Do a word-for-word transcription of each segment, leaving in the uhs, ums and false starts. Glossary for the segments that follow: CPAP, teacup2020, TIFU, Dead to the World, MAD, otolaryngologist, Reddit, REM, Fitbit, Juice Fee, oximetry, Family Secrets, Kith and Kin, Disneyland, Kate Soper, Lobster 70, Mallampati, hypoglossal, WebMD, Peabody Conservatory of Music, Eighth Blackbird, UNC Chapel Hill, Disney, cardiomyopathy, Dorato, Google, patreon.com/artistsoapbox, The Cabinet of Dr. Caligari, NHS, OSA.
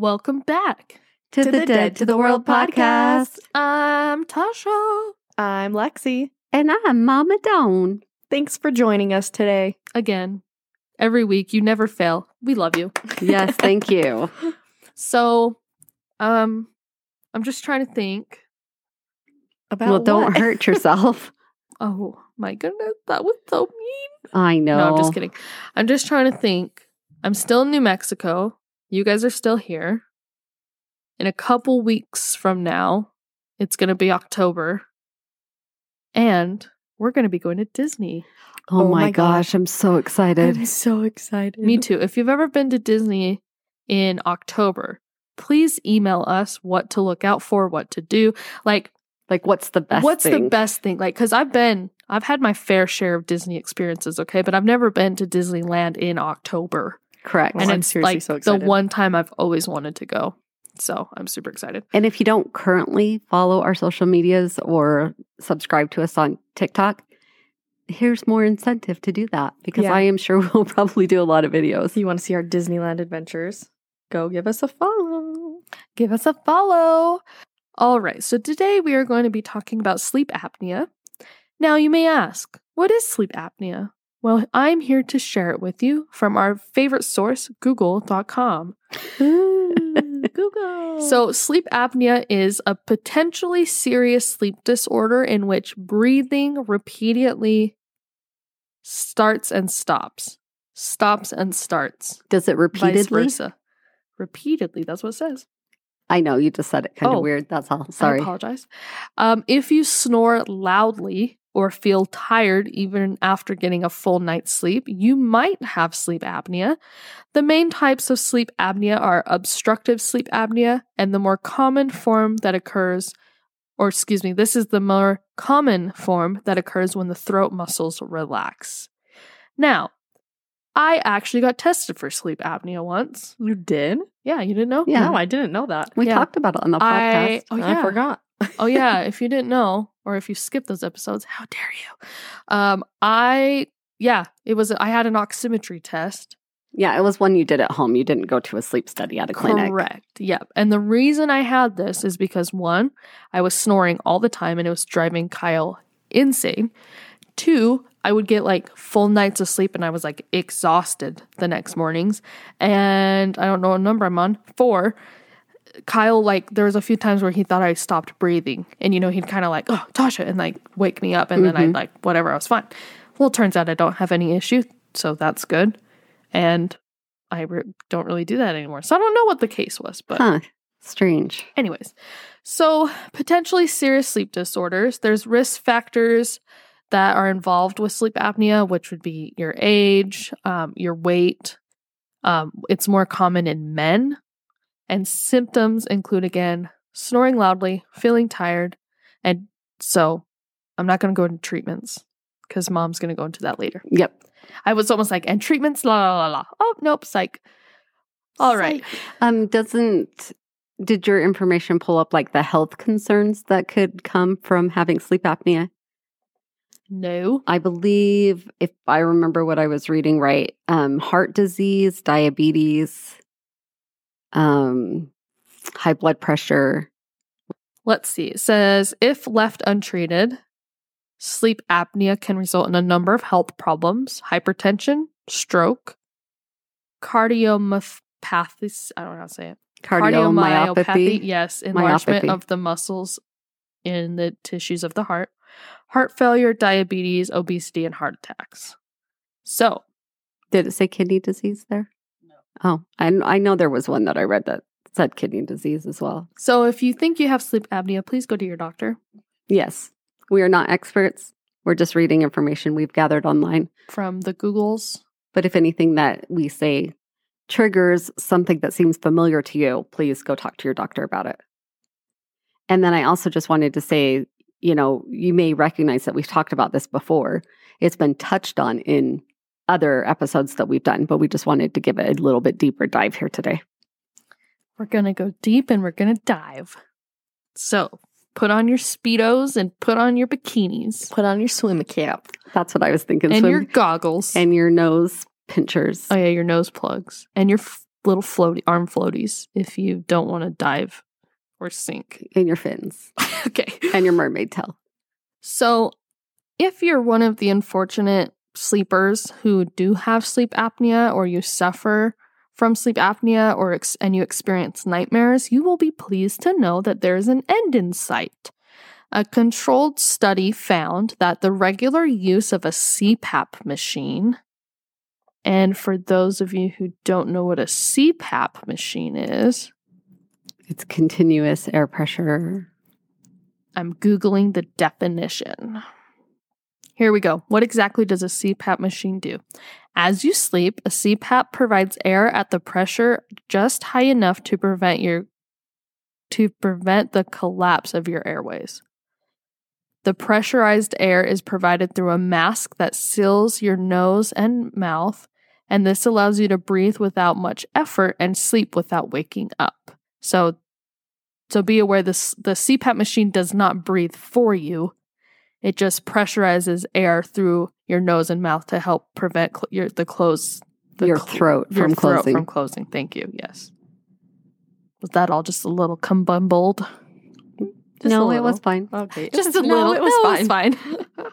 Welcome back to, to the, the Dead, Dead to the World podcast. podcast. I'm Tasha. I'm Lexi. And I'm Mama Dawn. Thanks for joining us today. Again, every week. You never fail. We love you. Yes, thank you. So, um, I'm just trying to think about Well, don't what? hurt yourself. Oh, my goodness. That was so mean. I know. No, I'm just kidding. I'm just trying to think. I'm still in New Mexico. You guys are still here. In a couple weeks from now, it's going to be October. And we're going to be going to Disney. Oh, oh my, my gosh. gosh. I'm so excited. I'm so excited. Me too. If you've ever been to Disney in October, please email us what to look out for, what to do. Like, like what's the best what's thing? What's the best thing? Like, because I've been, I've had my fair share of Disney experiences, okay? But I've never been to Disneyland in October. Correct. Well, and I'm it's seriously like so excited. The one time I've always wanted to go. So I'm super excited. And if you don't currently follow our social medias or subscribe to us on TikTok, here's more incentive to do that because yeah. I am sure we'll probably do a lot of videos. If you want to see our Disneyland adventures, go give us a follow. Give us a follow. All right. So today we are going to be talking about sleep apnea. Now you may ask, what is sleep apnea? Well, I'm here to share it with you from our favorite source, google dot com. Ooh, Google. So sleep apnea is a potentially serious sleep disorder in which breathing repeatedly starts and stops. Stops and starts. Does it repeatedly? Vice versa. Repeatedly. That's what it says. I know. You just said it kind of oh, weird. That's all. Sorry. I apologize. Um, if you snore loudly or feel tired even after getting a full night's sleep, you might have sleep apnea. The main types of sleep apnea are obstructive sleep apnea, and the more common form that occurs, or excuse me, this is the more common form that occurs when the throat muscles relax. Now, I actually got tested for sleep apnea once. You did? Yeah, you didn't know? Yeah. No, I didn't know that. We yeah. talked about it on the podcast. I, oh, yeah. I forgot. Oh, yeah. If you didn't know, or if you skipped those episodes, how dare you? Um, I, yeah, it was, I had an oximetry test. Yeah, it was one you did at home. You didn't go to a sleep study at a clinic. Correct. Yep. And the reason I had this is because one, I was snoring all the time and it was driving Kyle insane. Two, I would get like full nights of sleep and I was like exhausted the next mornings. And I don't know what number I'm on. Four, Kyle, like, there was a few times where he thought I stopped breathing. And, you know, he'd kind of like, oh, Tasha, and like wake me up. And mm-hmm. then I'd like, whatever, I was fine. Well, it turns out I don't have any issue. So that's good. And I re- don't really do that anymore. So I don't know what the case was, but. Huh. Strange. Anyways. So potentially serious sleep disorders. There's risk factors that are involved with sleep apnea, which would be your age, um, your weight. Um, it's more common in men. And symptoms include, again, snoring loudly, feeling tired. And so I'm not going to go into treatments because mom's going to go into that later. Yep. I was almost like, and treatments, la, la, la, la. Oh, nope, psych. All psych. right. Um, doesn't, did your information pull up like the health concerns that could come from having sleep apnea? No. I believe, if I remember what I was reading right, um, heart disease, diabetes, um, high blood pressure. Let's see. It says, if left untreated, sleep apnea can result in a number of health problems, hypertension, stroke, cardiomyopathy. I don't know how to say it. Cardiomyopathy. cardiomyopathy yes. Enlargement myopathy. of the muscles in the tissues of the heart. Heart failure, diabetes, obesity, and heart attacks. So. Did it say kidney disease there? Oh, I, I know there was one that I read that said kidney disease as well. So if you think you have sleep apnea, please go to your doctor. Yes. We are not experts. We're just reading information we've gathered online. From the Googles. But if anything that we say triggers something that seems familiar to you, please go talk to your doctor about it. And then I also just wanted to say, you know, you may recognize that we've talked about this before. It's been touched on in other episodes that we've done, but we just wanted to give it a little bit deeper dive here today. We're going to go deep and we're going to dive. So put on your Speedos and put on your bikinis. Put on your swim cap. That's what I was thinking. And swim. Your goggles. And your nose pinchers. Oh yeah, your nose plugs. And your f- little floaty arm floaties if you don't want to dive or sink. And your fins. Okay. And your mermaid tail. So if you're one of the unfortunate sleepers who do have sleep apnea, or you suffer from sleep apnea, or ex- and you experience nightmares, you will be pleased to know that there is an end in sight. A controlled study found that the regular use of a C PAP machine, and for those of you who don't know what a C PAP machine is, it's continuous air pressure. I'm Googling the definition. Here we go. What exactly does a C PAP machine do? As you sleep, a C PAP provides air at the pressure just high enough to prevent your to prevent the collapse of your airways. The pressurized air is provided through a mask that seals your nose and mouth, and this allows you to breathe without much effort and sleep without waking up. So, so be aware, this the C PAP machine does not breathe for you. It just pressurizes air through your nose and mouth to help prevent cl- your the close the your cl- throat your from throat closing. From closing. Thank you. Yes. Was that all just a little cumbumbled? Just no, it was fine. Okay, it just was, a little. No, it was no, fine. It was fine.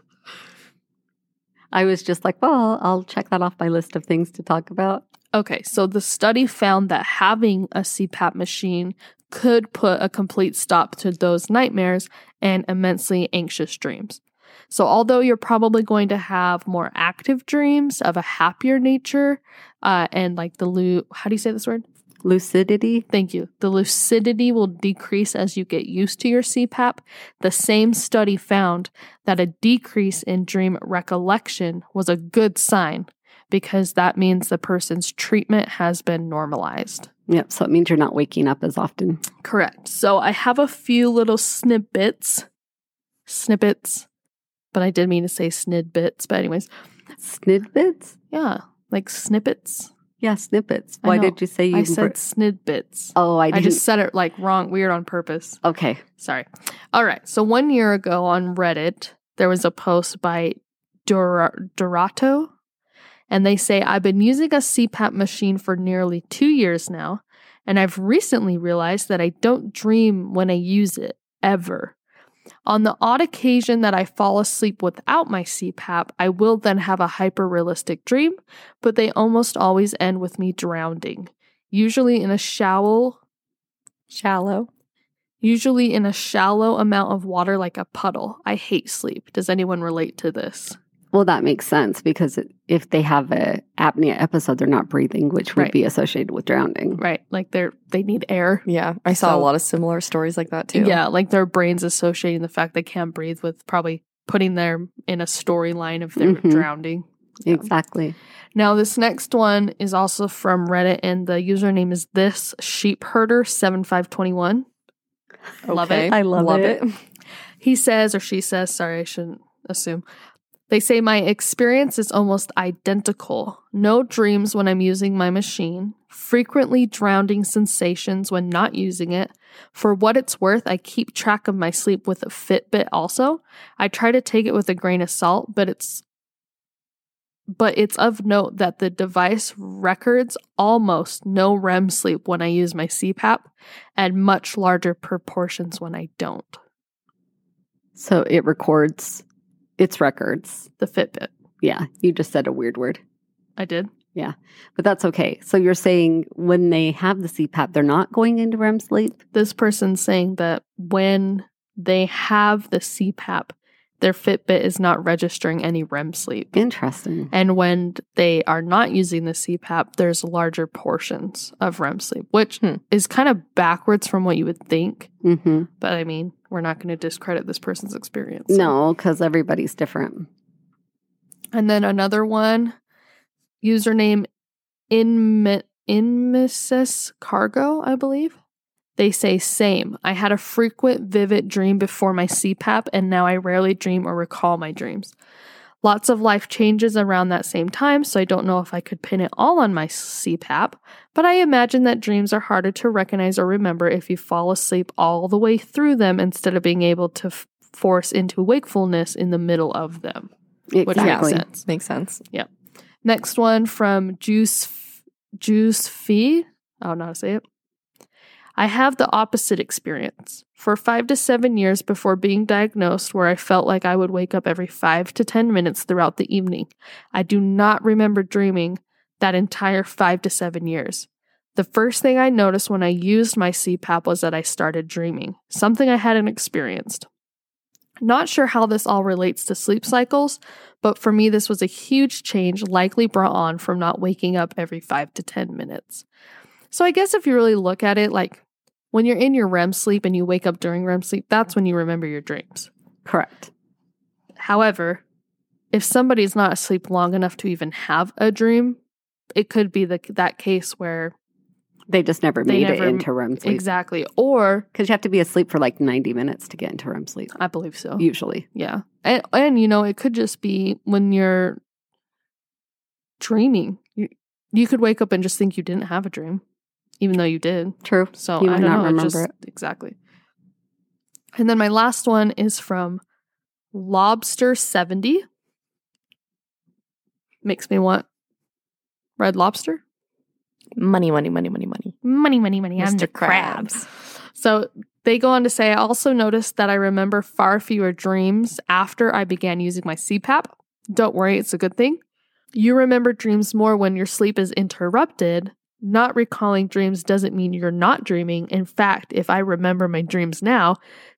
I was just like, well, I'll check that off my list of things to talk about. Okay, so the study found that having a C PAP machine could put a complete stop to those nightmares and immensely anxious dreams. So although you're probably going to have more active dreams of a happier nature, uh, and like the lu- how do you say this word? Lucidity. Thank you. The lucidity will decrease as you get used to your C PAP. The same study found that a decrease in dream recollection was a good sign, because that means the person's treatment has been normalized. Yep, so it means you're not waking up as often. Correct. So I have a few little snippets, snippets, but I did mean to say snidbits, but anyways. Snidbits? Yeah, like snippets. Yeah, snippets. Why did you say you... I said br- snidbits. Oh, I didn't. I just said it like wrong, weird on purpose. Okay. Sorry. All right, so one year ago on Reddit, there was a post by Dor- Dorato. And they say, I've been using a C PAP machine for nearly two years now, and I've recently realized that I don't dream when I use it, ever. On the odd occasion that I fall asleep without my C PAP, I will then have a hyper-realistic dream, but they almost always end with me drowning, usually in a shallow, shallow, usually in a shallow amount of water like a puddle. I hate sleep. Does anyone relate to this? Well, that makes sense, because if they have a apnea episode, they're not breathing, which would right. be associated with drowning. Right. Like they're they need air. Yeah. I saw so, a lot of similar stories like that too. Yeah. Like their brain's associating the fact they can't breathe with probably putting them in a storyline of their mm-hmm. drowning. Yeah. Exactly. Now, this next one is also from Reddit, and the username is this sheepherder seven five two one. Love okay. it. I love, love it. it. He says, or she says, sorry, I shouldn't assume. They say, my experience is almost identical. No dreams when I'm using my machine. Frequently drowning sensations when not using it. For what it's worth, I keep track of my sleep with a Fitbit also. I try to take it with a grain of salt, but it's but it's of note that the device records almost no R E M sleep when I use my C PAP, and much larger proportions when I don't. So it records... It's records. The Fitbit. Yeah. You just said a weird word. I did? Yeah. But that's okay. So you're saying when they have the C PAP, they're not going into R E M sleep? This person's saying that when they have the C PAP, their Fitbit is not registering any R E M sleep. Interesting. And when they are not using the C PAP, there's larger portions of R E M sleep, which hmm. is kind of backwards from what you would think. Mm-hmm. But I mean, we're not going to discredit this person's experience. So. No, because everybody's different. And then another one, username in, in Missus Cargo, I believe. They say, same. I had a frequent, vivid dream before my C PAP, and now I rarely dream or recall my dreams. Lots of life changes around that same time, so I don't know if I could pin it all on my C PAP, but I imagine that dreams are harder to recognize or remember if you fall asleep all the way through them instead of being able to f- force into wakefulness in the middle of them. Exactly. Which makes sense. Makes sense. Yeah. Next one from Juice F- Juice Fee. I don't know how to say it. I have the opposite experience. For five to seven years before being diagnosed, where I felt like I would wake up every five to ten minutes throughout the evening. I do not remember dreaming that entire five to seven years. The first thing I noticed when I used my C PAP was that I started dreaming, something I hadn't experienced. Not sure how this all relates to sleep cycles, but for me this was a huge change, likely brought on from not waking up every five to ten minutes. So I guess if you really look at it, like when you're in your R E M sleep and you wake up during R E M sleep, that's when you remember your dreams. Correct. However, if somebody's not asleep long enough to even have a dream, it could be the, that case where they just never they made never, it into R E M sleep. Exactly. Or because you have to be asleep for like ninety minutes to get into R E M sleep. I believe so. Usually. Yeah. And, and you know, it could just be when you're dreaming. You, you could wake up and just think you didn't have a dream, even though you did. True. So you I don't not know, remember just, it. Exactly. And then my last one is from Lobster seventy. Makes me want red lobster. Money, money, money, money, money. Money, money, money. Mister I'm the Krabs. Krabs. So they go on to say, I also noticed that I remember far fewer dreams after I began using my C PAP. Don't worry, it's a good thing. You remember dreams more when your sleep is interrupted. Not recalling dreams doesn't mean you're not dreaming. In fact, if I remember my dreams now,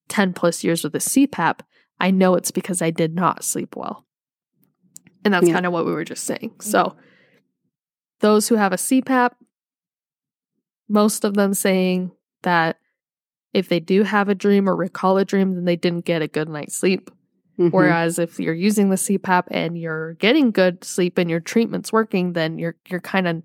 ten plus years with a C PAP, I know it's because I did not sleep well. And that's yeah. kind of what we were just saying. So those who have a C PAP, most of them saying that if they do have a dream or recall a dream, then they didn't get a good night's sleep. Mm-hmm. Whereas if you're using the C PAP and you're getting good sleep and your treatment's working, then you're you're kind of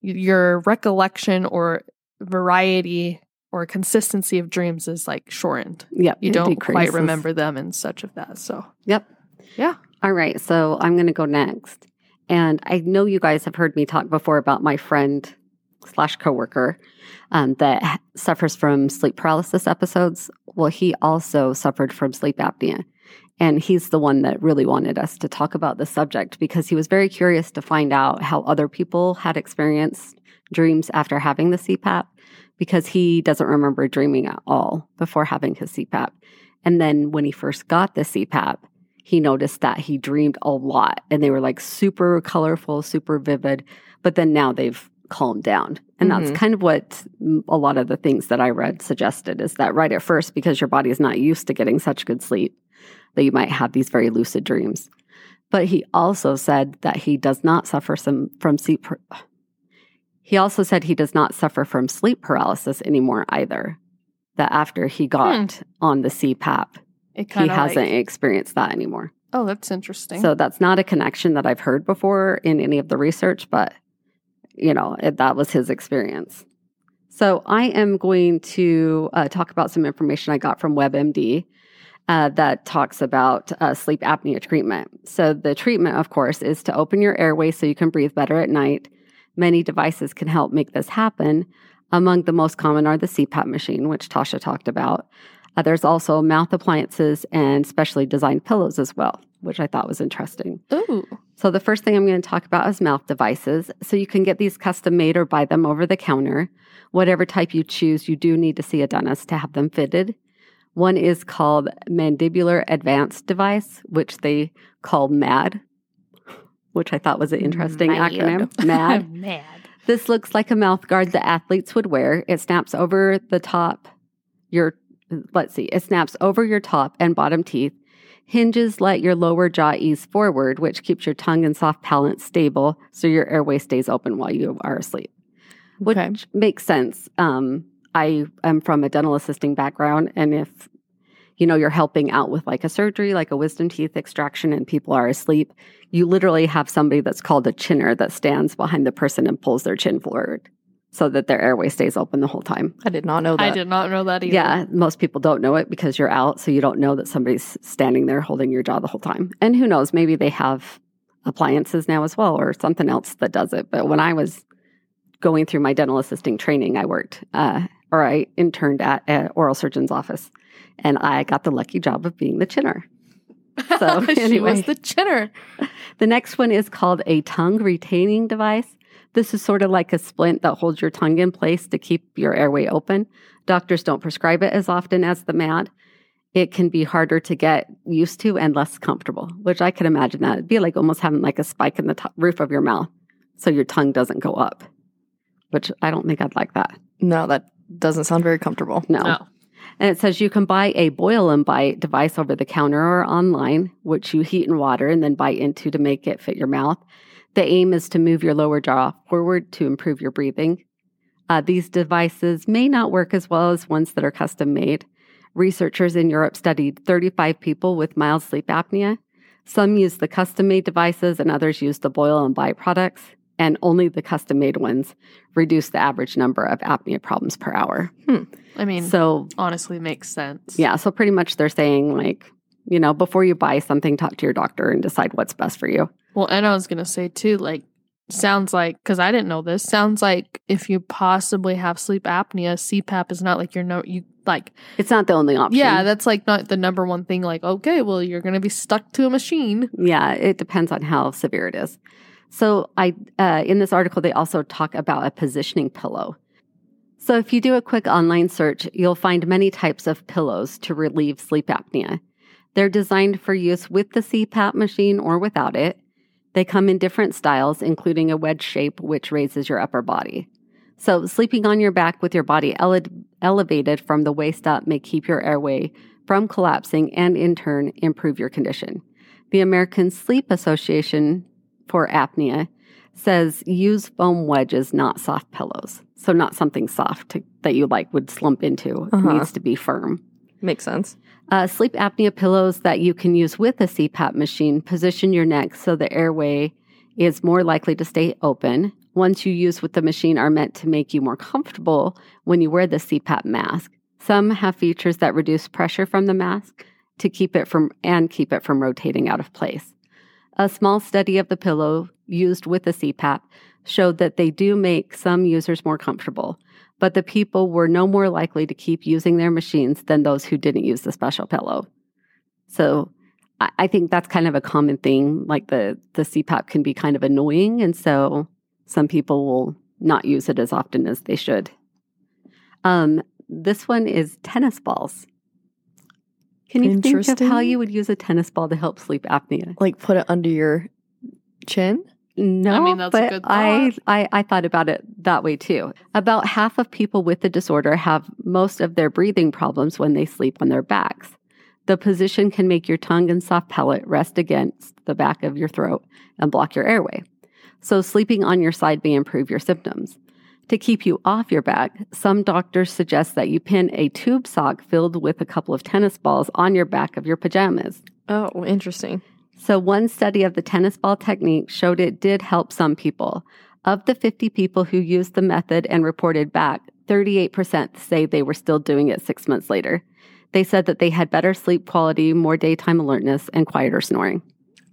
your recollection or variety or consistency of dreams is like shortened. Yep, you don't decreases. Quite remember them and such of that. So yep, yeah. All right, so I'm going to go next. And I know you guys have heard me talk before about my friend slash coworker um, that suffers from sleep paralysis episodes. Well, he also suffered from sleep apnea. And he's the one that really wanted us to talk about the subject because he was very curious to find out how other people had experienced dreams after having the C PAP because he doesn't remember dreaming at all before having his C PAP. And then when he first got the C PAP, he noticed that he dreamed a lot and they were like super colorful, super vivid, but then now they've calmed down. And mm-hmm. that's kind of what a lot of the things that I read suggested is that right at first, because your body's not used to getting such good sleep, that you might have these very lucid dreams. But he also said that he does not suffer some, from sleep. He also said he does not suffer from sleep paralysis anymore either, that after he got hmm. on the C PAP, It he hasn't like, experienced that anymore. Oh, that's interesting. So that's not a connection that I've heard before in any of the research, but, you know, it, that was his experience. So I am going to uh, talk about some information I got from WebMD uh, that talks about uh, sleep apnea treatment. So the treatment, of course, is to open your airway so you can breathe better at night. Many devices can help make this happen. Among the most common are the C PAP machine, which Tasha talked about. Uh, there's also mouth appliances and specially designed pillows as well, which I thought was interesting. Ooh. So the first thing I'm going to talk about is mouth devices. So you can get these custom made or buy them over the counter. Whatever type you choose, you do need to see a dentist to have them fitted. One is called Mandibular Advanced Device, which they call MAD, which I thought was an interesting Mad. acronym. MAD. MAD. This looks like a mouth guard that athletes would wear. It snaps over the top, your Let's see, it snaps over your top and bottom teeth. Hinges let your lower jaw ease forward, which keeps your tongue and soft palate stable so your airway stays open while you are asleep, which okay. makes sense. Um, I am from a dental assisting background, and if, you know, you're helping out with like a surgery, like a wisdom teeth extraction, and people are asleep, you literally have somebody that's called a chinner that stands behind the person and pulls their chin forward, so that their airway stays open the whole time. I did not know that. I did not know that either. Yeah, most people don't know it because you're out, so you don't know that somebody's standing there holding your jaw the whole time. And who knows, maybe they have appliances now as well or something else that does it. But when I was going through my dental assisting training, I worked uh, or I interned at an oral surgeon's office, and I got the lucky job of being the chinner. So anyway, she was the chinner. The next one is called a tongue retaining device. This is sort of like a splint that holds your tongue in place to keep your airway open. Doctors don't prescribe it as often as the M A D. It can be harder to get used to and less comfortable, which I could imagine that. It'd be like almost having like a spike in the top, roof of your mouth so your tongue doesn't go up, which I don't think I'd like that. No, that doesn't sound very comfortable. No. no. And it says you can buy a boil and bite device over the counter or online, which you heat in water and then bite into to make it fit your mouth. The aim is to move your lower jaw forward to improve your breathing. Uh, these devices may not work as well as ones that are custom made. Researchers in Europe studied thirty-five people with mild sleep apnea. Some used the custom-made devices and others used the boil and bite products, and only the custom-made ones reduced the average number of apnea problems per hour. Hmm. I mean, so honestly makes sense. Yeah, so pretty much they're saying, like, you know, before you buy something, talk to your doctor and decide what's best for you. Well, and I was going to say, too, like, sounds like, because I didn't know this, sounds like if you possibly have sleep apnea, C PAP is not like your no, you like. It's not the only option. Yeah, that's like not the number one thing. Like, okay, well, you're going to be stuck to a machine. Yeah, it depends on how severe it is. So I, uh, in this article, they also talk about a positioning pillow. So if you do a quick online search, you'll find many types of pillows to relieve sleep apnea. They're designed for use with the C PAP machine or without it. They come in different styles, including a wedge shape, which raises your upper body. So sleeping on your back with your body ele- elevated from the waist up may keep your airway from collapsing and, in turn, improve your condition. The American Sleep Association for Apnea says use foam wedges, not soft pillows. So not something soft to, that you like would slump into. Uh-huh. It needs to be firm. Makes sense. Uh, sleep apnea pillows that you can use with a C PAP machine position your neck so the airway is more likely to stay open. Ones you use with the machine are meant to make you more comfortable when you wear the C PAP mask. Some have features that reduce pressure from the mask to keep it from and keep it from rotating out of place. A small study of the pillow used with the C PAP showed that they do make some users more comfortable, but the people were no more likely to keep using their machines than those who didn't use the special pillow. So I, I think that's kind of a common thing. Like the, the C PAP can be kind of annoying, and so some people will not use it as often as they should. Um, this one is tennis balls. Can you think of how you would use a tennis ball to help sleep apnea? Like put it under your chin? No, I mean, that's but a good thought. I, I, I thought about it that way too. About half of people with the disorder have most of their breathing problems when they sleep on their backs. The position can make your tongue and soft palate rest against the back of your throat and block your airway. So sleeping on your side may improve your symptoms. To keep you off your back, some doctors suggest that you pin a tube sock filled with a couple of tennis balls on your back of your pajamas. Oh, interesting. So one study of the tennis ball technique showed it did help some people. Of the fifty people who used the method and reported back, thirty-eight percent say they were still doing it six months later. They said that they had better sleep quality, more daytime alertness, and quieter snoring.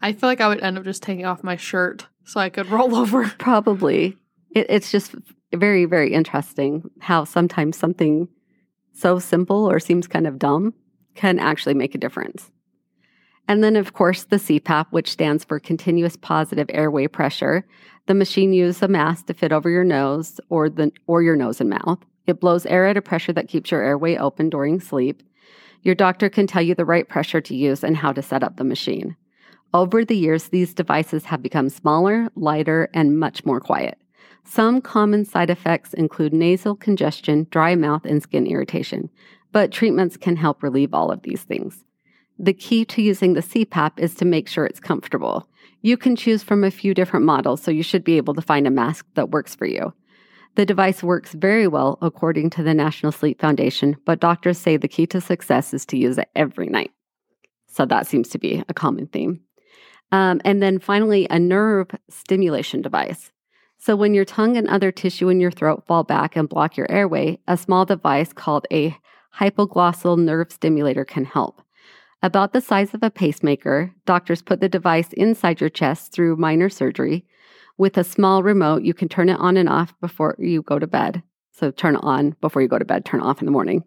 I feel like I would end up just taking off my shirt so I could roll over. Probably. It, it's just very, very interesting how sometimes something so simple or seems kind of dumb can actually make a difference. And then, of course, the C PAP, which stands for Continuous Positive Airway Pressure. The machine uses a mask to fit over your nose or the or your nose and mouth. It blows air at a pressure that keeps your airway open during sleep. Your doctor can tell you the right pressure to use and how to set up the machine. Over the years, these devices have become smaller, lighter, and much more quiet. Some common side effects include nasal congestion, dry mouth, and skin irritation, but treatments can help relieve all of these things. The key to using the C PAP is to make sure it's comfortable. You can choose from a few different models, so you should be able to find a mask that works for you. The device works very well, according to the National Sleep Foundation, but doctors say the key to success is to use it every night. So that seems to be a common theme. Um, and then finally, a nerve stimulation device. So when your tongue and other tissue in your throat fall back and block your airway, a small device called a hypoglossal nerve stimulator can help. About the size of a pacemaker, doctors put the device inside your chest through minor surgery. With a small remote, you can turn it on and off before you go to bed. So turn it on before you go to bed, turn it off in the morning.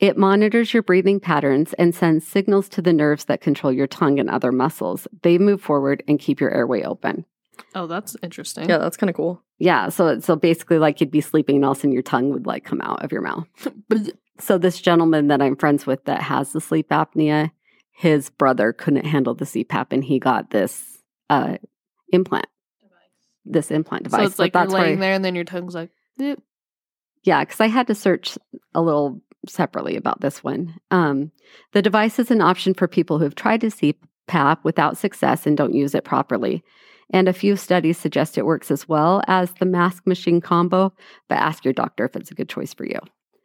It monitors your breathing patterns and sends signals to the nerves that control your tongue and other muscles. They move forward and keep your airway open. Oh, that's interesting. Yeah, that's kind of cool. Yeah, so so basically, like, you'd be sleeping and all of a sudden your tongue would, like, come out of your mouth. So this gentleman that I'm friends with that has the sleep apnea, his brother couldn't handle the C PAP, and he got this uh, implant, device. this implant device. So it's like, like you're laying I, there, and then your tongue's like, Dip. Yeah, because I had to search a little separately about this one. Um, the device is an option for people who have tried to C PAP without success and don't use it properly. And a few studies suggest it works as well as the mask machine combo, but ask your doctor if it's a good choice for you.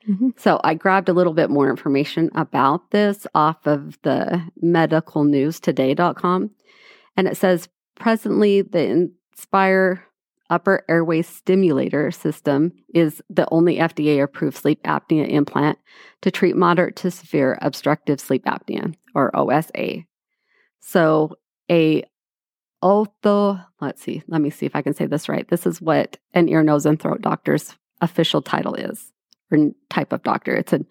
Mm-hmm. So I grabbed a little bit more information about this off of the medical news today dot com. And it says, presently, the Inspire upper airway stimulator system is the only F D A-approved sleep apnea implant to treat moderate to severe obstructive sleep apnea, or O S A. So a Although, let's see, let me see if I can say this right. This is what an ear, nose, and throat doctor's official title is, or type of doctor. It's an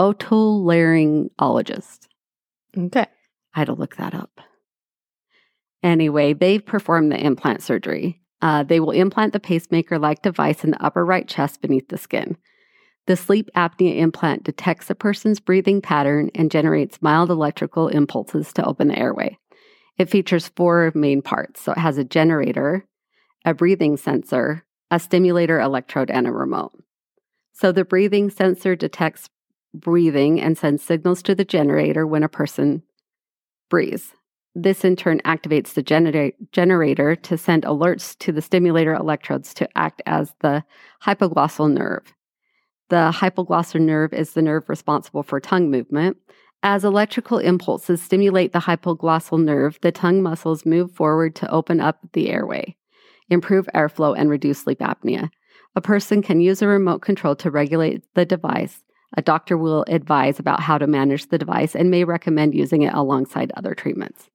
otolaryngologist. Okay. I had to look that up. Anyway, they perform the implant surgery. Uh, they will implant the pacemaker-like device in the upper right chest beneath the skin. The sleep apnea implant detects a person's breathing pattern and generates mild electrical impulses to open the airway. It features four main parts. So it has a generator, a breathing sensor, a stimulator electrode, and a remote. So the breathing sensor detects breathing and sends signals to the generator when a person breathes. This in turn activates the gener- generator to send alerts to the stimulator electrodes to act as the hypoglossal nerve. The hypoglossal nerve is the nerve responsible for tongue movement. As electrical impulses stimulate the hypoglossal nerve, the tongue muscles move forward to open up the airway, improve airflow, and reduce sleep apnea. A person can use a remote control to regulate the device. A doctor will advise about how to manage the device and may recommend using it alongside other treatments.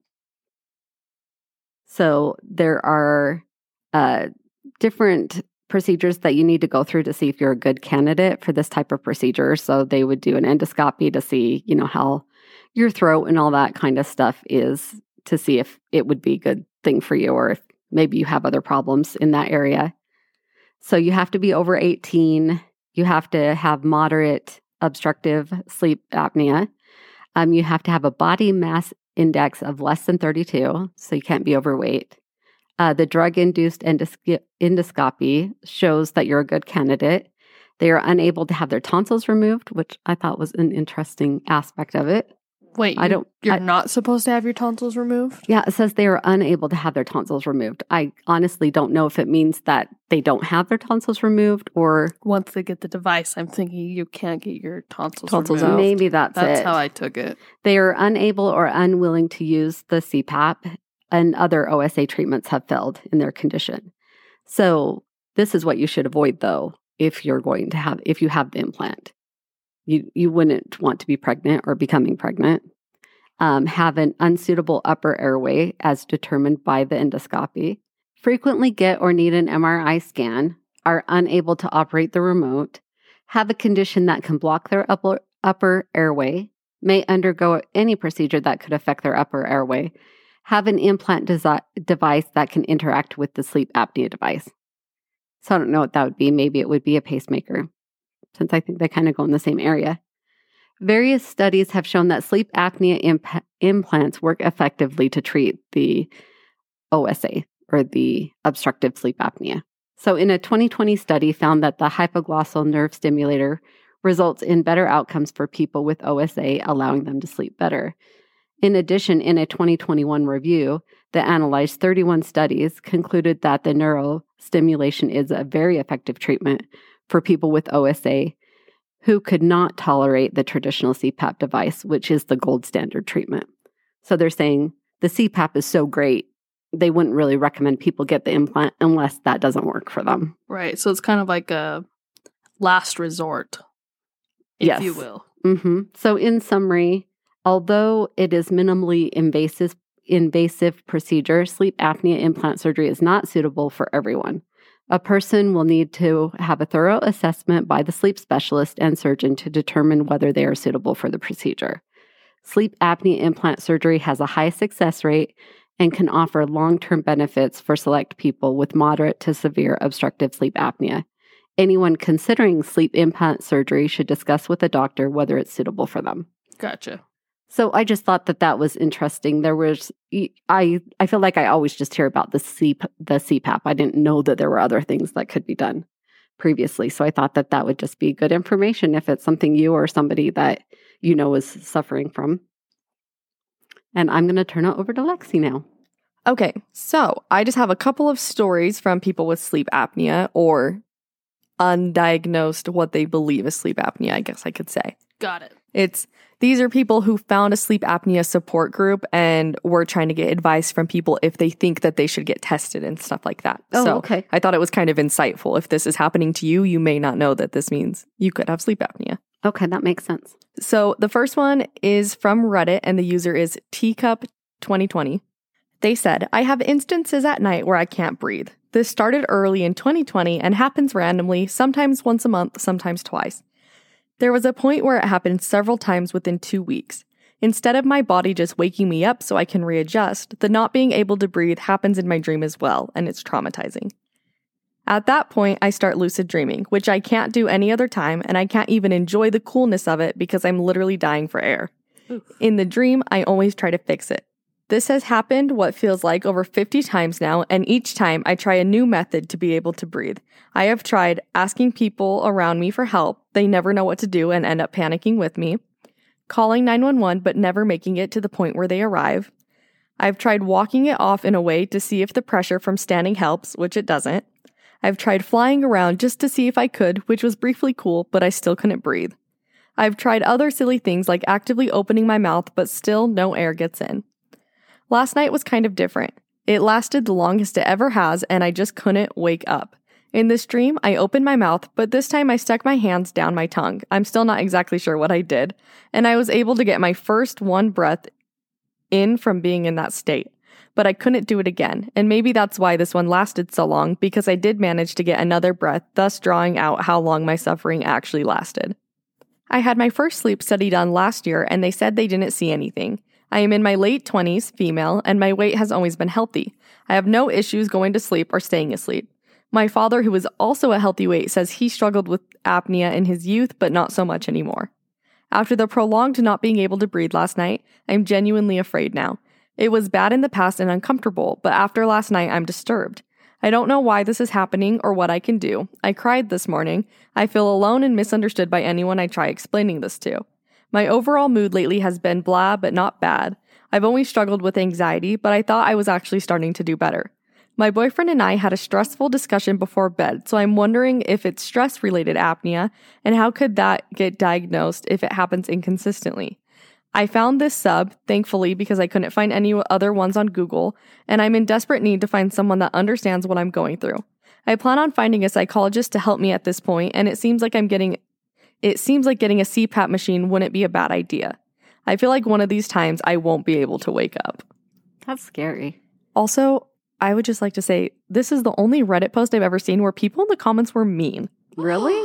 So there are uh, different procedures that you need to go through to see if you're a good candidate for this type of procedure. So they would do an endoscopy to see, you know, how your throat and all that kind of stuff is, to see if it would be a good thing for you, or if maybe you have other problems in that area. So you have to be over eighteen. You have to have moderate obstructive sleep apnea. Um, you have to have a body mass index of less than thirty-two, so you can't be overweight. Uh, the drug-induced endosc- endoscopy shows that you're a good candidate. They are unable to have their tonsils removed, which I thought was an interesting aspect of it. Wait, I don't, you're I, not supposed to have your tonsils removed? Yeah, it says they are unable to have their tonsils removed. I honestly don't know if it means that they don't have their tonsils removed, or... Once they get the device, I'm thinking you can't get your tonsils, tonsils removed. Maybe that's, that's it. That's how I took it. They are unable or unwilling to use the C PAP, and other O S A treatments have failed in their condition. So this is what you should avoid, though, if you're going to have, if you have the implant. You you wouldn't want to be pregnant or becoming pregnant. Um, have an unsuitable upper airway as determined by the endoscopy. Frequently get or need an M R I scan. Are unable to operate the remote. Have a condition that can block their upper, upper airway. May undergo any procedure that could affect their upper airway. Have an implant desi- device that can interact with the sleep apnea device. So I don't know what that would be. Maybe it would be a pacemaker, since I think they kind of go in the same area. Various studies have shown that sleep apnea imp- implants work effectively to treat the O S A, or the obstructive sleep apnea. So in a twenty twenty study found that the hypoglossal nerve stimulator results in better outcomes for people with O S A, allowing them to sleep better. In addition, in a twenty twenty-one review that analyzed thirty-one studies, concluded that the neurostimulation is a very effective treatment for people with O S A who could not tolerate the traditional C PAP device, which is the gold standard treatment. So they're saying the C PAP is so great, they wouldn't really recommend people get the implant unless that doesn't work for them. Right. So it's kind of like a last resort, if yes. you will. Mm-hmm. So in summary... Although it is minimally invasive, invasive procedure, sleep apnea implant surgery is not suitable for everyone. A person will need to have a thorough assessment by the sleep specialist and surgeon to determine whether they are suitable for the procedure. Sleep apnea implant surgery has a high success rate and can offer long-term benefits for select people with moderate to severe obstructive sleep apnea. Anyone considering sleep implant surgery should discuss with a doctor whether it's suitable for them. Gotcha. So I just thought that that was interesting. There was, I, I feel like I always just hear about the C P, the C PAP. I didn't know that there were other things that could be done previously. So I thought that that would just be good information if it's something you or somebody that you know is suffering from. And I'm going to turn it over to Lexi now. Okay. So I just have a couple of stories from people with sleep apnea or undiagnosed what they believe is sleep apnea, I guess I could say. Got it. It's these are people who found a sleep apnea support group and were trying to get advice from people if they think that they should get tested and stuff like that. Oh, so okay. I thought it was kind of insightful. If this is happening to you, you may not know that this means you could have sleep apnea. Okay, that makes sense. So the first one is from Reddit, and the user is teacup twenty twenty. They said, I have instances at night where I can't breathe. This started early in twenty twenty and happens randomly, sometimes once a month, sometimes twice. There was a point where it happened several times within two weeks. Instead of my body just waking me up so I can readjust, the not being able to breathe happens in my dream as well, and it's traumatizing. At that point, I start lucid dreaming, which I can't do any other time, and I can't even enjoy the coolness of it because I'm literally dying for air. Oof. In the dream, I always try to fix it. This has happened what feels like over fifty times now, and each time I try a new method to be able to breathe. I have tried asking people around me for help. They never know what to do and end up panicking with me. Calling nine one one but never making it to the point where they arrive. I've tried walking it off in a way to see if the pressure from standing helps, which it doesn't. I've tried flying around just to see if I could, which was briefly cool, but I still couldn't breathe. I've tried other silly things like actively opening my mouth, but still no air gets in. Last night was kind of different. It lasted the longest it ever has, and I just couldn't wake up. In this dream, I opened my mouth, but this time I stuck my hands down my tongue. I'm still not exactly sure what I did, and I was able to get my first one breath in from being in that state. But I couldn't do it again, and maybe that's why this one lasted so long, because I did manage to get another breath, thus drawing out how long my suffering actually lasted. I had my first sleep study done last year, and they said they didn't see anything. I am in my late twenties, female, and my weight has always been healthy. I have no issues going to sleep or staying asleep. My father, who is also a healthy weight, says he struggled with apnea in his youth, but not so much anymore. After the prolonged not being able to breathe last night, I'm genuinely afraid now. It was bad in the past and uncomfortable, but after last night, I'm disturbed. I don't know why this is happening or what I can do. I cried this morning. I feel alone and misunderstood by anyone I try explaining this to. My overall mood lately has been blah, but not bad. I've always struggled with anxiety, but I thought I was actually starting to do better. My boyfriend and I had a stressful discussion before bed, so I'm wondering if it's stress-related apnea, and how could that get diagnosed if it happens inconsistently? I found this sub, thankfully, because I couldn't find any other ones on Google, and I'm in desperate need to find someone that understands what I'm going through. I plan on finding a psychologist to help me at this point, and it seems like I'm getting... It seems like getting a C PAP machine wouldn't be a bad idea. I feel like one of these times I won't be able to wake up. That's scary. Also, I would just like to say, this is the only Reddit post I've ever seen where people in the comments were mean. Really?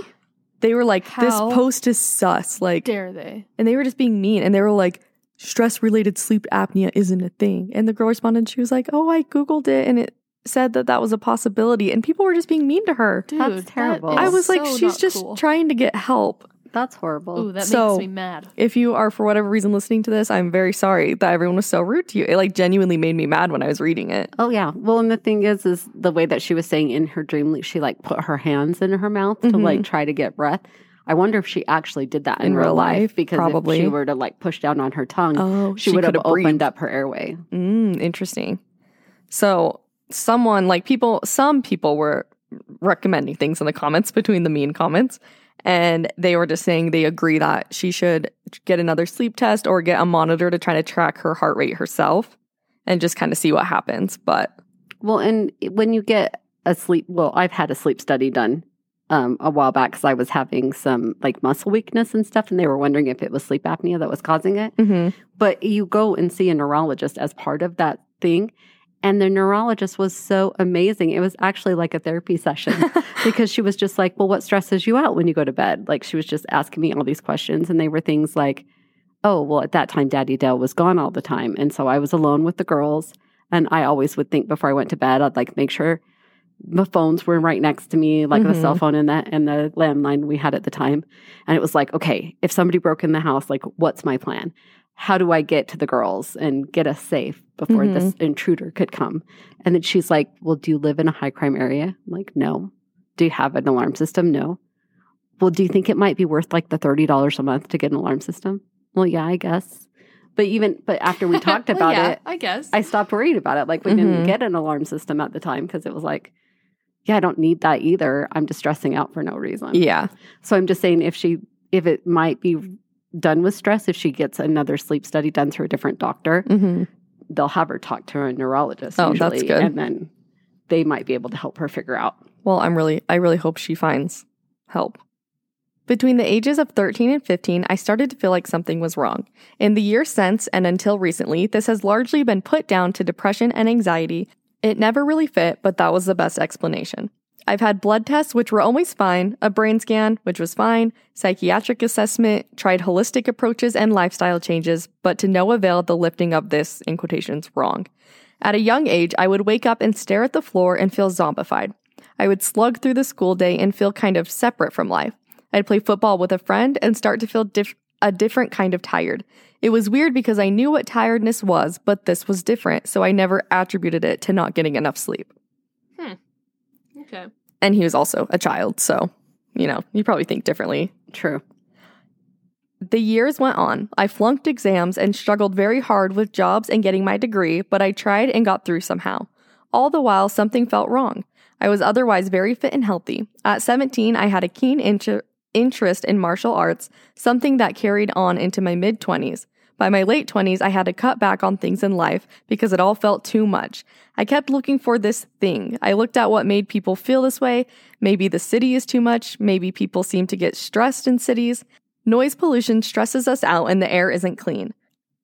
They were like, how this post is sus. Like, dare they? And they were just being mean. And they were like, stress-related sleep apnea isn't a thing. And the girl responded, she was like, oh, I Googled it and it said that that was a possibility, and people were just being mean to her. Dude, that's terrible. That I was so like, she's just cool. Trying to get help. That's horrible. Ooh, that so makes me mad. If you are for whatever reason listening to this, I'm very sorry that everyone was so rude to you. It like genuinely made me mad when I was reading it. Oh yeah. Well, and the thing is, is the way that she was saying in her dream, she like put her hands in her mouth mm-hmm. to like try to get breath. I wonder if she actually did that in, in real life, life because probably. If she were to like push down on her tongue, oh, she, she would have opened breathed. Up her airway. Mm, interesting. So. Someone like people, some people were recommending things in the comments between the mean comments, and they were just saying they agree that she should get another sleep test or get a monitor to try to track her heart rate herself and just kind of see what happens. But well, and when you get a sleep, well, I've had a sleep study done um, a while back because I was having some like muscle weakness and stuff, and they were wondering if it was sleep apnea that was causing it. Mm-hmm. But you go and see a neurologist as part of that thing. And the neurologist was so amazing. It was actually like a therapy session because she was just like, well, what stresses you out when you go to bed? Like, she was just asking me all these questions. And they were things like, oh, well, at that time, Daddy Dale was gone all the time. And so I was alone with the girls. And I always would think before I went to bed, I'd like make sure my phones were right next to me, like mm-hmm. the cell phone and the, and the landline we had at the time. And it was like, okay, if somebody broke in the house, like what's my plan? How do I get to the girls and get us safe before mm-hmm. this intruder could come? And then she's like, well, do you live in a high crime area? I'm like, no. Do you have an alarm system? No. Well, do you think it might be worth like the thirty dollars a month to get an alarm system? Well, yeah, I guess. But even, but after we talked well, about yeah, it, I guess I stopped worrying about it. Like we mm-hmm. didn't get an alarm system at the time because it was like, yeah, I don't need that either. I'm just stressing out for no reason. Yeah. So I'm just saying if she, if it might be done with stress, if she gets another sleep study done through a different doctor, mm-hmm. they'll have her talk to a neurologist. Oh, usually, that's good. And then they might be able to help her figure out. Well, I'm really, I really hope she finds help. Between the ages of thirteen and fifteen, I started to feel like something was wrong. In the years since and until recently, this has largely been put down to depression and anxiety. It never really fit, but that was the best explanation. I've had blood tests, which were always fine, a brain scan, which was fine, psychiatric assessment, tried holistic approaches and lifestyle changes, but to no avail the lifting of this, in quotations, wrong. At a young age, I would wake up and stare at the floor and feel zombified. I would slug through the school day and feel kind of separate from life. I'd play football with a friend and start to feel dif- a different kind of tired. It was weird because I knew what tiredness was, but this was different, so I never attributed it to not getting enough sleep. Hmm. Okay. And he was also a child, so, you know, you probably think differently. True. The years went on. I flunked exams and struggled very hard with jobs and getting my degree, but I tried and got through somehow. All the while, something felt wrong. I was otherwise very fit and healthy. At seventeen, I had a keen interest. interest in martial arts, something that carried on into my mid-twenties. By my late twenties, I had to cut back on things in life because it all felt too much. I kept looking for this thing. I looked at what made people feel this way. Maybe the city is too much. Maybe people seem to get stressed in cities. Noise pollution stresses us out and the air isn't clean.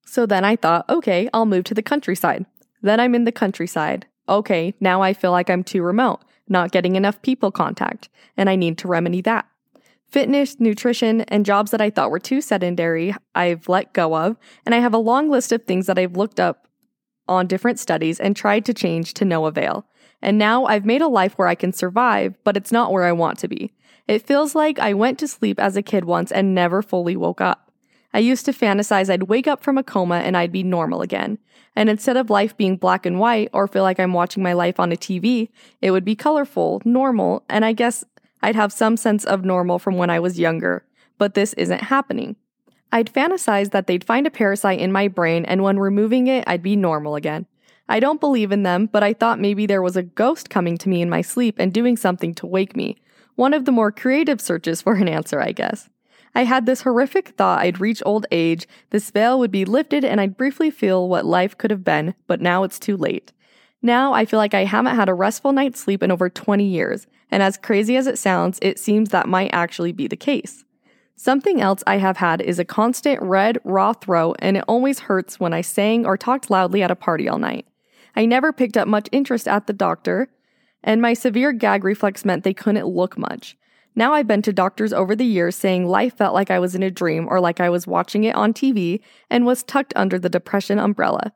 So then I thought, okay, I'll move to the countryside. Then I'm in the countryside. Okay, now I feel like I'm too remote, not getting enough people contact, and I need to remedy that. Fitness, nutrition, and jobs that I thought were too sedentary, I've let go of, and I have a long list of things that I've looked up on different studies and tried to change to no avail. And now I've made a life where I can survive, but it's not where I want to be. It feels like I went to sleep as a kid once and never fully woke up. I used to fantasize I'd wake up from a coma and I'd be normal again. And instead of life being black and white or feel like I'm watching my life on a T V, it would be colorful, normal, and I guess I'd have some sense of normal from when I was younger, but this isn't happening. I'd fantasize that they'd find a parasite in my brain and when removing it, I'd be normal again. I don't believe in them, but I thought maybe there was a ghost coming to me in my sleep and doing something to wake me. One of the more creative searches for an answer, I guess. I had this horrific thought I'd reach old age, this veil would be lifted, and I'd briefly feel what life could have been, but now it's too late. Now I feel like I haven't had a restful night's sleep in over twenty years, and as crazy as it sounds, it seems that might actually be the case. Something else I have had is a constant red, raw throat, and it always hurts when I sang or talked loudly at a party all night. I never picked up much interest at the doctor, and my severe gag reflex meant they couldn't look much. Now I've been to doctors over the years saying life felt like I was in a dream or like I was watching it on T V and was tucked under the depression umbrella.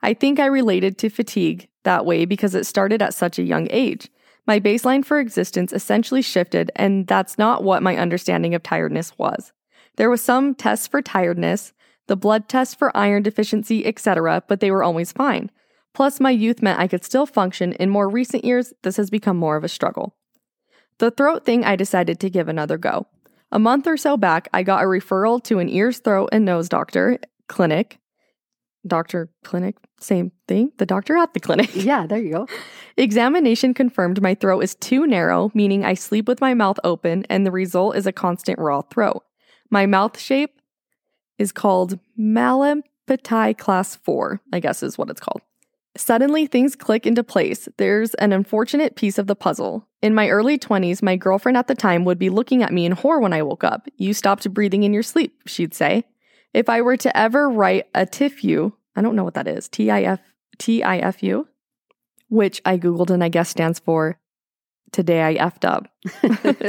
I think I related to fatigue that way because it started at such a young age. My baseline for existence essentially shifted, and that's not what my understanding of tiredness was. There was some tests for tiredness, the blood test for iron deficiency, et cetera, but they were always fine. Plus, my youth meant I could still function. In more recent years, this has become more of a struggle. The throat thing I decided to give another go. A month or so back, I got a referral to an ears, throat, and nose doctor, clinic, Doctor clinic, same thing. The doctor at the clinic. Yeah, there you go. Examination confirmed my throat is too narrow, meaning I sleep with my mouth open, and the result is a constant raw throat. My mouth shape is called Mallampati class four, I guess is what it's called. Suddenly, things click into place. There's an unfortunate piece of the puzzle. In my early twenties, my girlfriend at the time would be looking at me in horror when I woke up. You stopped breathing in your sleep, she'd say. If I were to ever write a T I F U, I don't know what that is, T I F U, which I Googled and I guess stands for Today I F'd Up.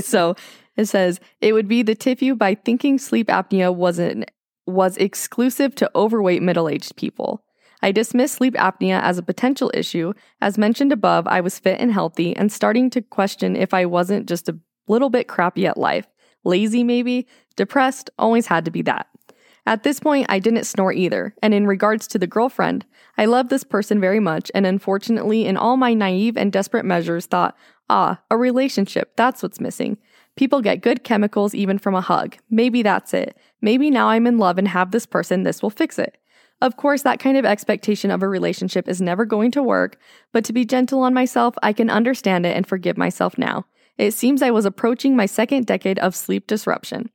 So it says, it would be the T I F U by thinking sleep apnea wasn't was exclusive to overweight middle-aged people. I dismissed sleep apnea as a potential issue. As mentioned above, I was fit and healthy and starting to question if I wasn't just a little bit crappy at life. Lazy maybe, depressed, always had to be that. At this point, I didn't snore either, and in regards to the girlfriend, I loved this person very much and unfortunately in all my naive and desperate measures thought, ah, a relationship, that's what's missing. People get good chemicals even from a hug. Maybe that's it. Maybe now I'm in love and have this person, this will fix it. Of course, that kind of expectation of a relationship is never going to work, but to be gentle on myself, I can understand it and forgive myself now. It seems I was approaching my second decade of sleep disruption.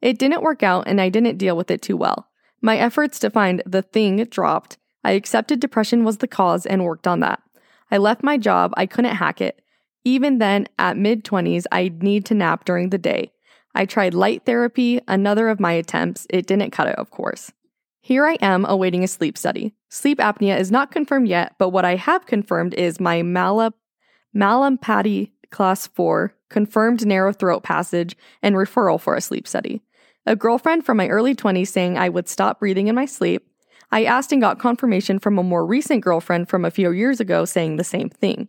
It didn't work out and I didn't deal with it too well. My efforts to find the thing dropped. I accepted depression was the cause and worked on that. I left my job, I couldn't hack it. Even then, at mid-twenties, I'd need to nap during the day. I tried light therapy, another of my attempts. It didn't cut it, of course. Here I am awaiting a sleep study. Sleep apnea is not confirmed yet, but what I have confirmed is my Mallap- Mallampati Class four, confirmed narrow throat passage, and referral for a sleep study. A girlfriend from my early twenties saying I would stop breathing in my sleep. I asked and got confirmation from a more recent girlfriend from a few years ago saying the same thing.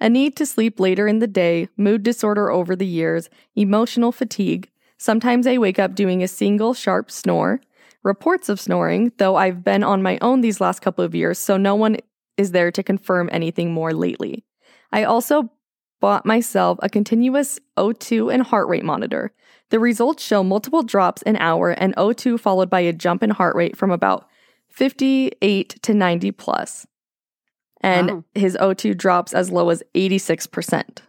A need to sleep later in the day, mood disorder over the years, emotional fatigue. Sometimes I wake up doing a single sharp snore. Reports of snoring, though I've been on my own these last couple of years, so no one is there to confirm anything more lately. I also bought myself a continuous O two and heart rate monitor. The results show multiple drops an hour and O two followed by a jump in heart rate from about fifty-eight to ninety plus. And wow. His O two drops as low as eighty-six percent.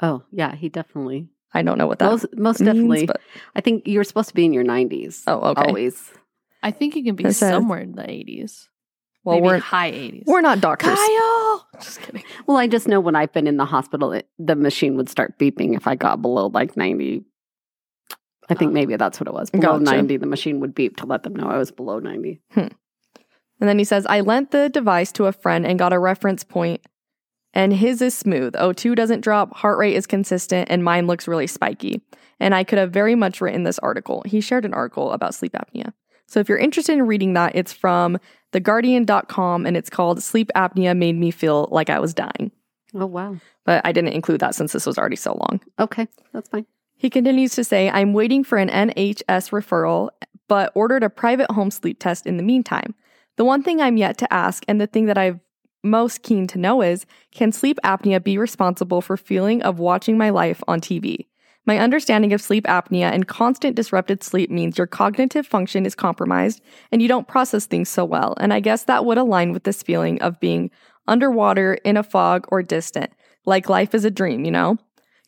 Oh, yeah, he definitely. I don't know what that most, most means, definitely. But I think you're supposed to be in your nineties. Oh, okay. Always. I think you can be says, somewhere in the eighties. Well, maybe we're high eighties. We're not doctors. Kyle! Just kidding. Well, I just know when I've been in the hospital, it, the machine would start beeping if I got below like ninety. I think maybe that's what it was. Below gotcha. ninety, the machine would beep to let them know I was below ninety. Hmm. And then he says, I lent the device to a friend and got a reference point, and his is smooth. O two doesn't drop, heart rate is consistent, and mine looks really spiky. And I could have very much written this article. He shared an article about sleep apnea. So if you're interested in reading that, it's from the guardian dot com, and it's called Sleep Apnea Made Me Feel Like I Was Dying. Oh, wow. But I didn't include that since this was already so long. Okay, that's fine. He continues to say, I'm waiting for an N H S referral, but ordered a private home sleep test in the meantime. The one thing I'm yet to ask, and the thing that I'm most keen to know is, can sleep apnea be responsible for feeling of watching my life on T V? My understanding of sleep apnea and constant disrupted sleep means your cognitive function is compromised and you don't process things so well, and I guess that would align with this feeling of being underwater, in a fog, or distant, like life is a dream, you know?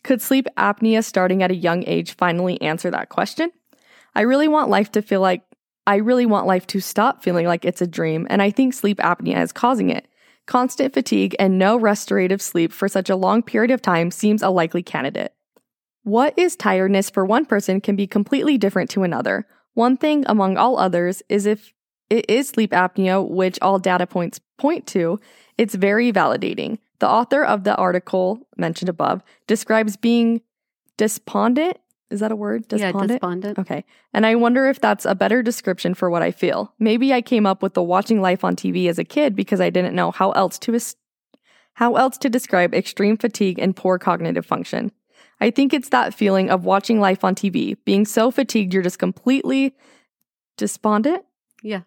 Could sleep apnea starting at a young age finally answer that question? I really want life to feel like, I really want life to stop feeling like it's a dream, and I think sleep apnea is causing it. Constant fatigue and no restorative sleep for such a long period of time seems a likely candidate. What is tiredness for one person can be completely different to another. One thing among all others is if it is sleep apnea, which all data points point to, it's very validating. The author of the article mentioned above describes being despondent. Is that a word? Despondent? Yeah, despondent. Okay. And I wonder if that's a better description for what I feel. Maybe I came up with the watching life on T V as a kid because I didn't know how else to is- how else to describe extreme fatigue and poor cognitive function. I think it's that feeling of watching life on T V, being so fatigued you're just completely despondent? Yeah.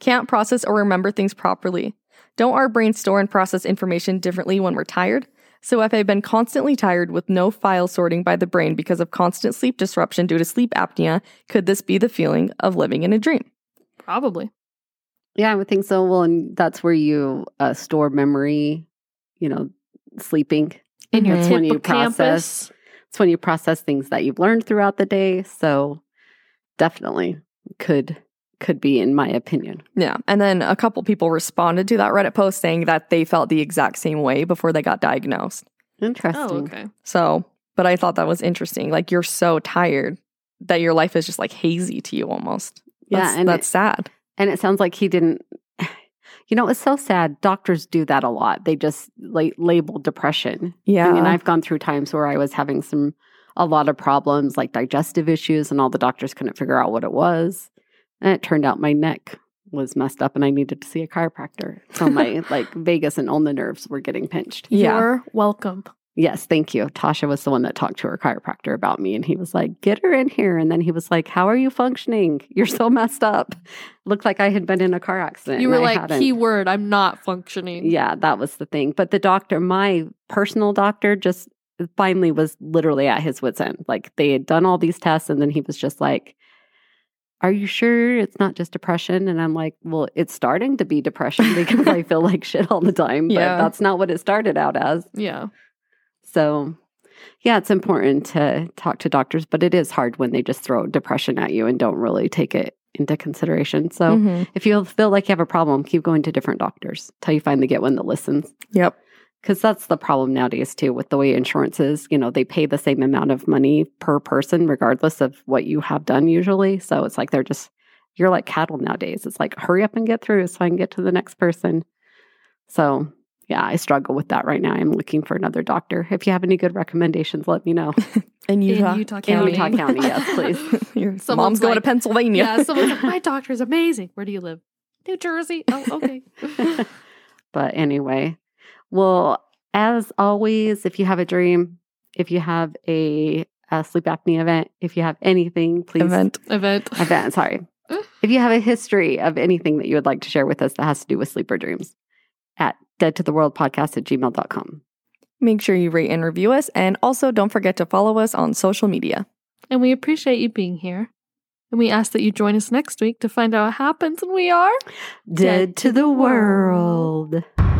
Can't process or remember things properly. Don't our brains store and process information differently when we're tired? So if I've been constantly tired with no file sorting by the brain because of constant sleep disruption due to sleep apnea, could this be the feeling of living in a dream? Probably. Yeah, I would think so. Well, and that's where you uh, store memory, you know, sleeping. In your that's when you process. It's when you process things that you've learned throughout the day. So definitely could could be, in my opinion. Yeah. And then a couple people responded to that Reddit post saying that they felt the exact same way before they got diagnosed. Interesting. Oh, okay. So, but I thought that was interesting. Like, you're so tired that your life is just like hazy to you almost. That's, yeah. And that's it, sad. And it sounds like he didn't. You know, it's so sad. Doctors do that a lot. They just like label depression. Yeah. I mean, I've gone through times where I was having some, a lot of problems like digestive issues, and all the doctors couldn't figure out what it was. And it turned out my neck was messed up and I needed to see a chiropractor. So my like vagus and all the nerves were getting pinched. Yeah. You're welcome. Yes, thank you. Tasha was the one that talked to her chiropractor about me, and he was like, get her in here. And then he was like, how are you functioning? You're so messed up. Looked like I had been in a car accident. You were like, key word, I'm not functioning. Yeah, that was the thing. But the doctor, my personal doctor, just finally was literally at his wit's end. Like, they had done all these tests, and then he was just like, are you sure it's not just depression? And I'm like, well, it's starting to be depression because I feel like shit all the time. But yeah. That's not what it started out as. Yeah. So, yeah, it's important to talk to doctors, but it is hard when they just throw depression at you and don't really take it into consideration. So, mm-hmm. if you feel like you have a problem, keep going to different doctors until you finally get one that listens. Yep. Because that's the problem nowadays, too, with the way insurance is. You know, they pay the same amount of money per person, regardless of what you have done usually. So, it's like they're just, you're like cattle nowadays. It's like, hurry up and get through so I can get to the next person. So... yeah, I struggle with that right now. I'm looking for another doctor. If you have any good recommendations, let me know. In Utah, in Utah County. In Utah County, yes, please. Your mom's going like, to Pennsylvania. Yeah, someone's like, my doctor is amazing. Where do you live? New Jersey. Oh, okay. But anyway, well, as always, if you have a dream, if you have a, a sleep apnea event, if you have anything, please. Event. Event. Event, sorry. If you have a history of anything that you would like to share with us that has to do with sleep or dreams, at Dead to the World Podcast at gmail dot com. Make sure you rate and review us, and also don't forget to follow us on social media. And we appreciate you being here. And we ask that you join us next week to find out what happens when we are Dead, Dead to the World. world.